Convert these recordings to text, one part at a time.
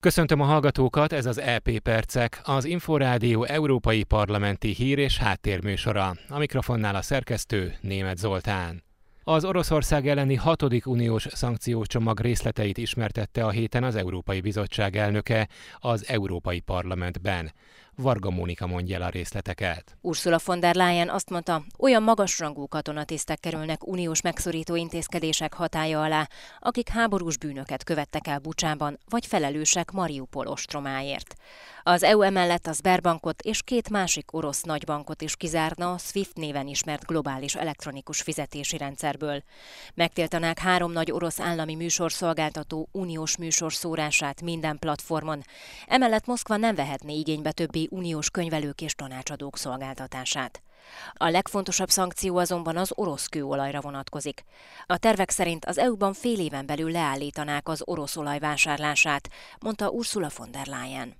Köszöntöm a hallgatókat, ez az EP Percek, az Inforádió európai parlamenti hír- és háttérműsora. A mikrofonnál a szerkesztő Német Zoltán. Az Oroszország elleni 6. uniós szankciócsomag részleteit ismertette a héten az Európai Bizottság elnöke az Európai Parlamentben. Varga Mónika mondja el a részleteket. Ursula von der Leyen azt mondta, olyan magasrangú katonatisztek kerülnek uniós megszorító intézkedések hatálya alá, akik háborús bűnöket követtek el Bucsában, vagy felelősek Mariupol ostromáért. Az EU emellett a Sberbankot és 2 másik orosz nagybankot is kizárna a Swift néven ismert globális elektronikus fizetési rendszerből. Megtiltanák 3 nagy orosz állami műsorszolgáltató uniós műsorszórását minden platformon. Emellett Moszkva nem vehetné igénybe többi uniós könyvelők és tanácsadók szolgáltatását. A legfontosabb szankció azonban az orosz kőolajra vonatkozik. A tervek szerint az EU-ban fél éven belül leállítanák az orosz olaj vásárlását, mondta Ursula von der Leyen.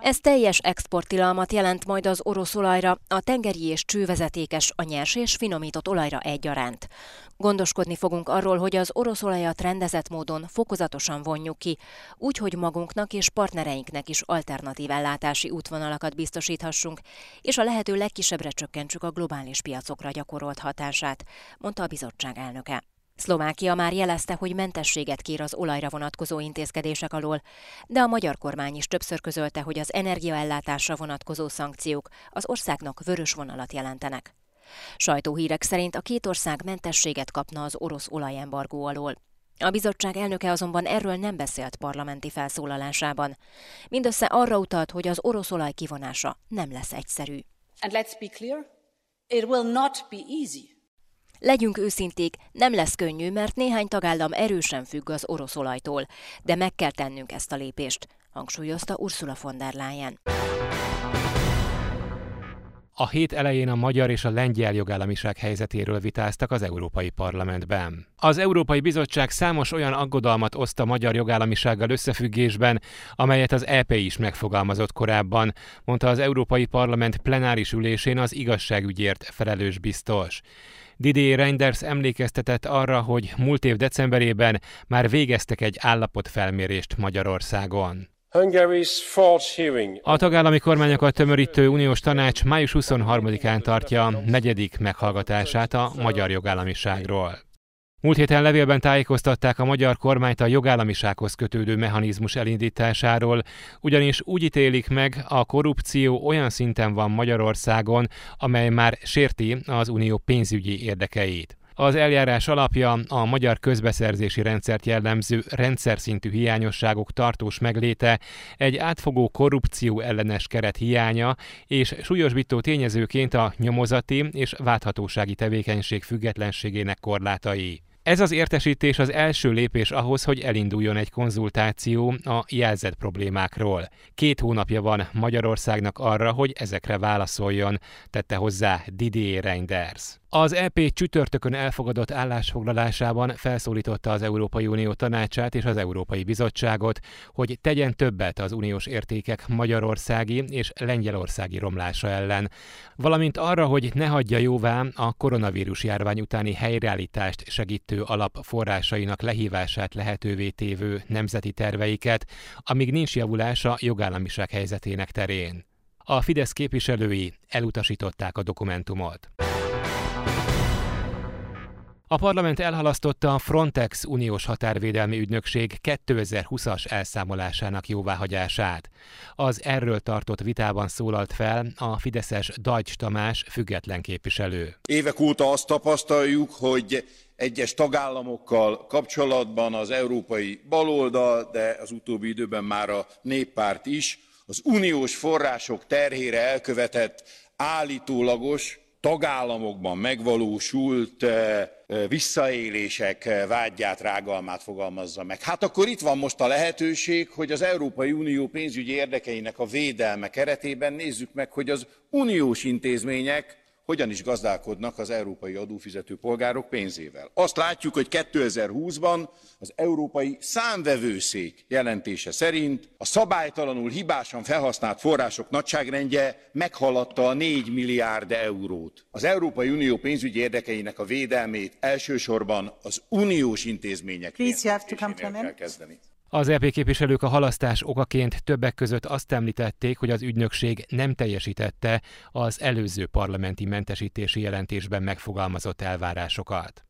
Ez teljes exporttilalmat jelent majd az orosz olajra, a tengeri és csővezetékes, a nyers és finomított olajra egyaránt. Gondoskodni fogunk arról, hogy az orosz olajat rendezett módon fokozatosan vonjuk ki, úgyhogy magunknak és partnereinknek is alternatív ellátási útvonalakat biztosíthassunk, és a lehető legkisebbre csökkentsük a globális piacokra gyakorolt hatását, mondta a bizottság elnöke. Szlovákia már jelezte, hogy mentességet kér az olajra vonatkozó intézkedések alól, de a magyar kormány is többször közölte, hogy az energiaellátásra vonatkozó szankciók az országnak vörös vonalat jelentenek. Sajtóhírek szerint a 2 ország mentességet kapna az orosz olajembargó alól. A bizottság elnöke azonban erről nem beszélt parlamenti felszólalásában. Mindössze arra utalt, hogy az orosz olaj kivonása nem lesz egyszerű. And let's be clear, it will not be easy. Legyünk őszinték, nem lesz könnyű, mert néhány tagállam erősen függ az orosz olajtól, de meg kell tennünk ezt a lépést, hangsúlyozta Ursula von der Leyen. A hét elején a magyar és a lengyel jogállamiság helyzetéről vitáztak az Európai Parlamentben. Az Európai Bizottság számos olyan aggodalmat oszt a magyar jogállamisággal összefüggésben, amelyet az EP is megfogalmazott korábban, mondta az Európai Parlament plenáris ülésén az igazságügyért felelős biztos. Didier Reynders emlékeztetett arra, hogy múlt év decemberében már végeztek egy állapotfelmérést Magyarországon. A tagállami kormányokat tömörítő uniós tanács május 23-án tartja 4. meghallgatását a magyar jogállamiságról. Múlt héten levélben tájékoztatták a magyar kormányt a jogállamisághoz kötődő mechanizmus elindításáról, ugyanis úgy ítélik meg, a korrupció olyan szinten van Magyarországon, amely már sérti az unió pénzügyi érdekeit. Az eljárás alapja a magyar közbeszerzési rendszert jellemző rendszerszintű hiányosságok tartós megléte, egy átfogó korrupció ellenes keret hiánya és súlyosbító tényezőként a nyomozati és vádhatósági tevékenység függetlenségének korlátai. Ez az értesítés az első lépés ahhoz, hogy elinduljon egy konzultáció a jelzett problémákról. 2 hónapja van Magyarországnak arra, hogy ezekre válaszoljon, tette hozzá Didier Reynders. Az EP csütörtökön elfogadott állásfoglalásában felszólította az Európai Unió tanácsát és az Európai Bizottságot, hogy tegyen többet az uniós értékek magyarországi és lengyelországi romlása ellen, valamint arra, hogy ne hagyja jóvá a koronavírus járvány utáni helyreállítást segítő alap forrásainak lehívását lehetővé tévő nemzeti terveiket, amíg nincs javulás a jogállamiság helyzetének terén. A Fidesz képviselői elutasították a dokumentumot. A parlament elhalasztotta a Frontex uniós határvédelmi ügynökség 2020-as elszámolásának jóváhagyását. Az erről tartott vitában szólalt fel a fideszes Dajcs Tamás független képviselő. Évek óta azt tapasztaljuk, hogy egyes tagállamokkal kapcsolatban az európai baloldal, de az utóbbi időben már a néppárt is, az uniós források terhére elkövetett állítólagos, tagállamokban megvalósult visszaélések vádját, rágalmát fogalmazza meg. Hát akkor itt van most a lehetőség, hogy az Európai Unió pénzügyi érdekeinek a védelme keretében nézzük meg, hogy az uniós intézmények hogyan is gazdálkodnak az európai adófizető polgárok pénzével. Azt látjuk, hogy 2020-ban az Európai Számvevőszék jelentése szerint a szabálytalanul hibásan felhasznált források nagyságrendje meghaladta a 4 milliárd eurót. Az Európai Unió pénzügyi érdekeinek a védelmét elsősorban az uniós intézmények védelménél kell kezdeni. Az EP képviselők a halasztás okaként többek között azt említették, hogy az ügynökség nem teljesítette az előző parlamenti mentesítési jelentésben megfogalmazott elvárásokat.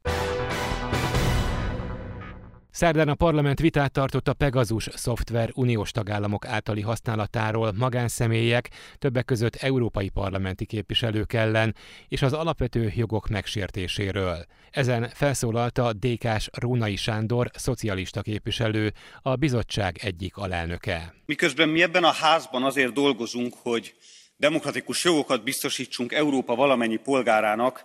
Szerdán a parlament vitát tartott a Pegasus szoftver uniós tagállamok általi használatáról magánszemélyek, többek között európai parlamenti képviselők ellen, és az alapvető jogok megsértéséről. Ezen felszólalta Dékás Rónai Sándor, szocialista képviselő, a bizottság egyik alelnöke. Miközben mi ebben a házban azért dolgozunk, hogy demokratikus jogokat biztosítsunk Európa valamennyi polgárának,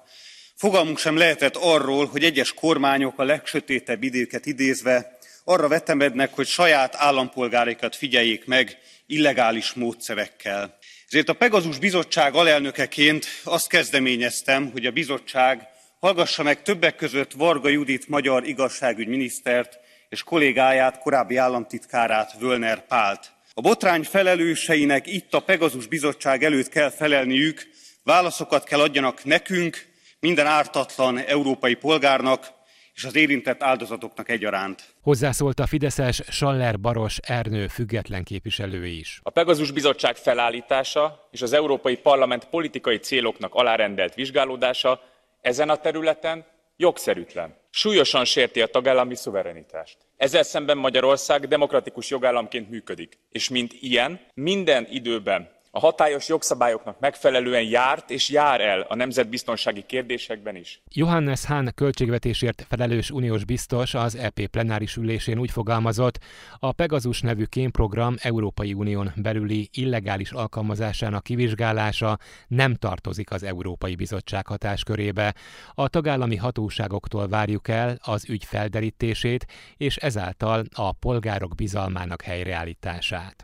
fogalmunk sem lehetett arról, hogy egyes kormányok a legsötétebb időket idézve arra vetemednek, hogy saját állampolgárikat figyeljék meg illegális módszerekkel. Ezért a Pegasus bizottság alelnökeként azt kezdeményeztem, hogy a bizottság hallgassa meg többek között Varga Judit magyar igazságügyminisztert és kollégáját, korábbi államtitkárát, Völner Pált. A botrány felelőseinek itt a Pegasus bizottság előtt kell felelniük, válaszokat kell adjanak nekünk, minden ártatlan európai polgárnak és az érintett áldozatoknak egyaránt. Hozzászólt a fideszes Schaller Baross Ernő független képviselő is. A Pegasus bizottság felállítása és az Európai Parlament politikai céloknak alárendelt vizsgálódása ezen a területen jogszerűtlen. Súlyosan sérti a tagállami szuverenitást. Ezzel szemben Magyarország demokratikus jogállamként működik, és mint ilyen minden időben a hatályos jogszabályoknak megfelelően járt és jár el a nemzetbiztonsági kérdésekben is. Johannes Hahn költségvetésért felelős uniós biztos az EP plenáris ülésén úgy fogalmazott, a Pegasus nevű kémprogram Európai Unión belüli illegális alkalmazásának kivizsgálása nem tartozik az Európai Bizottság hatáskörébe. A tagállami hatóságoktól várjuk el az ügy felderítését és ezáltal a polgárok bizalmának helyreállítását.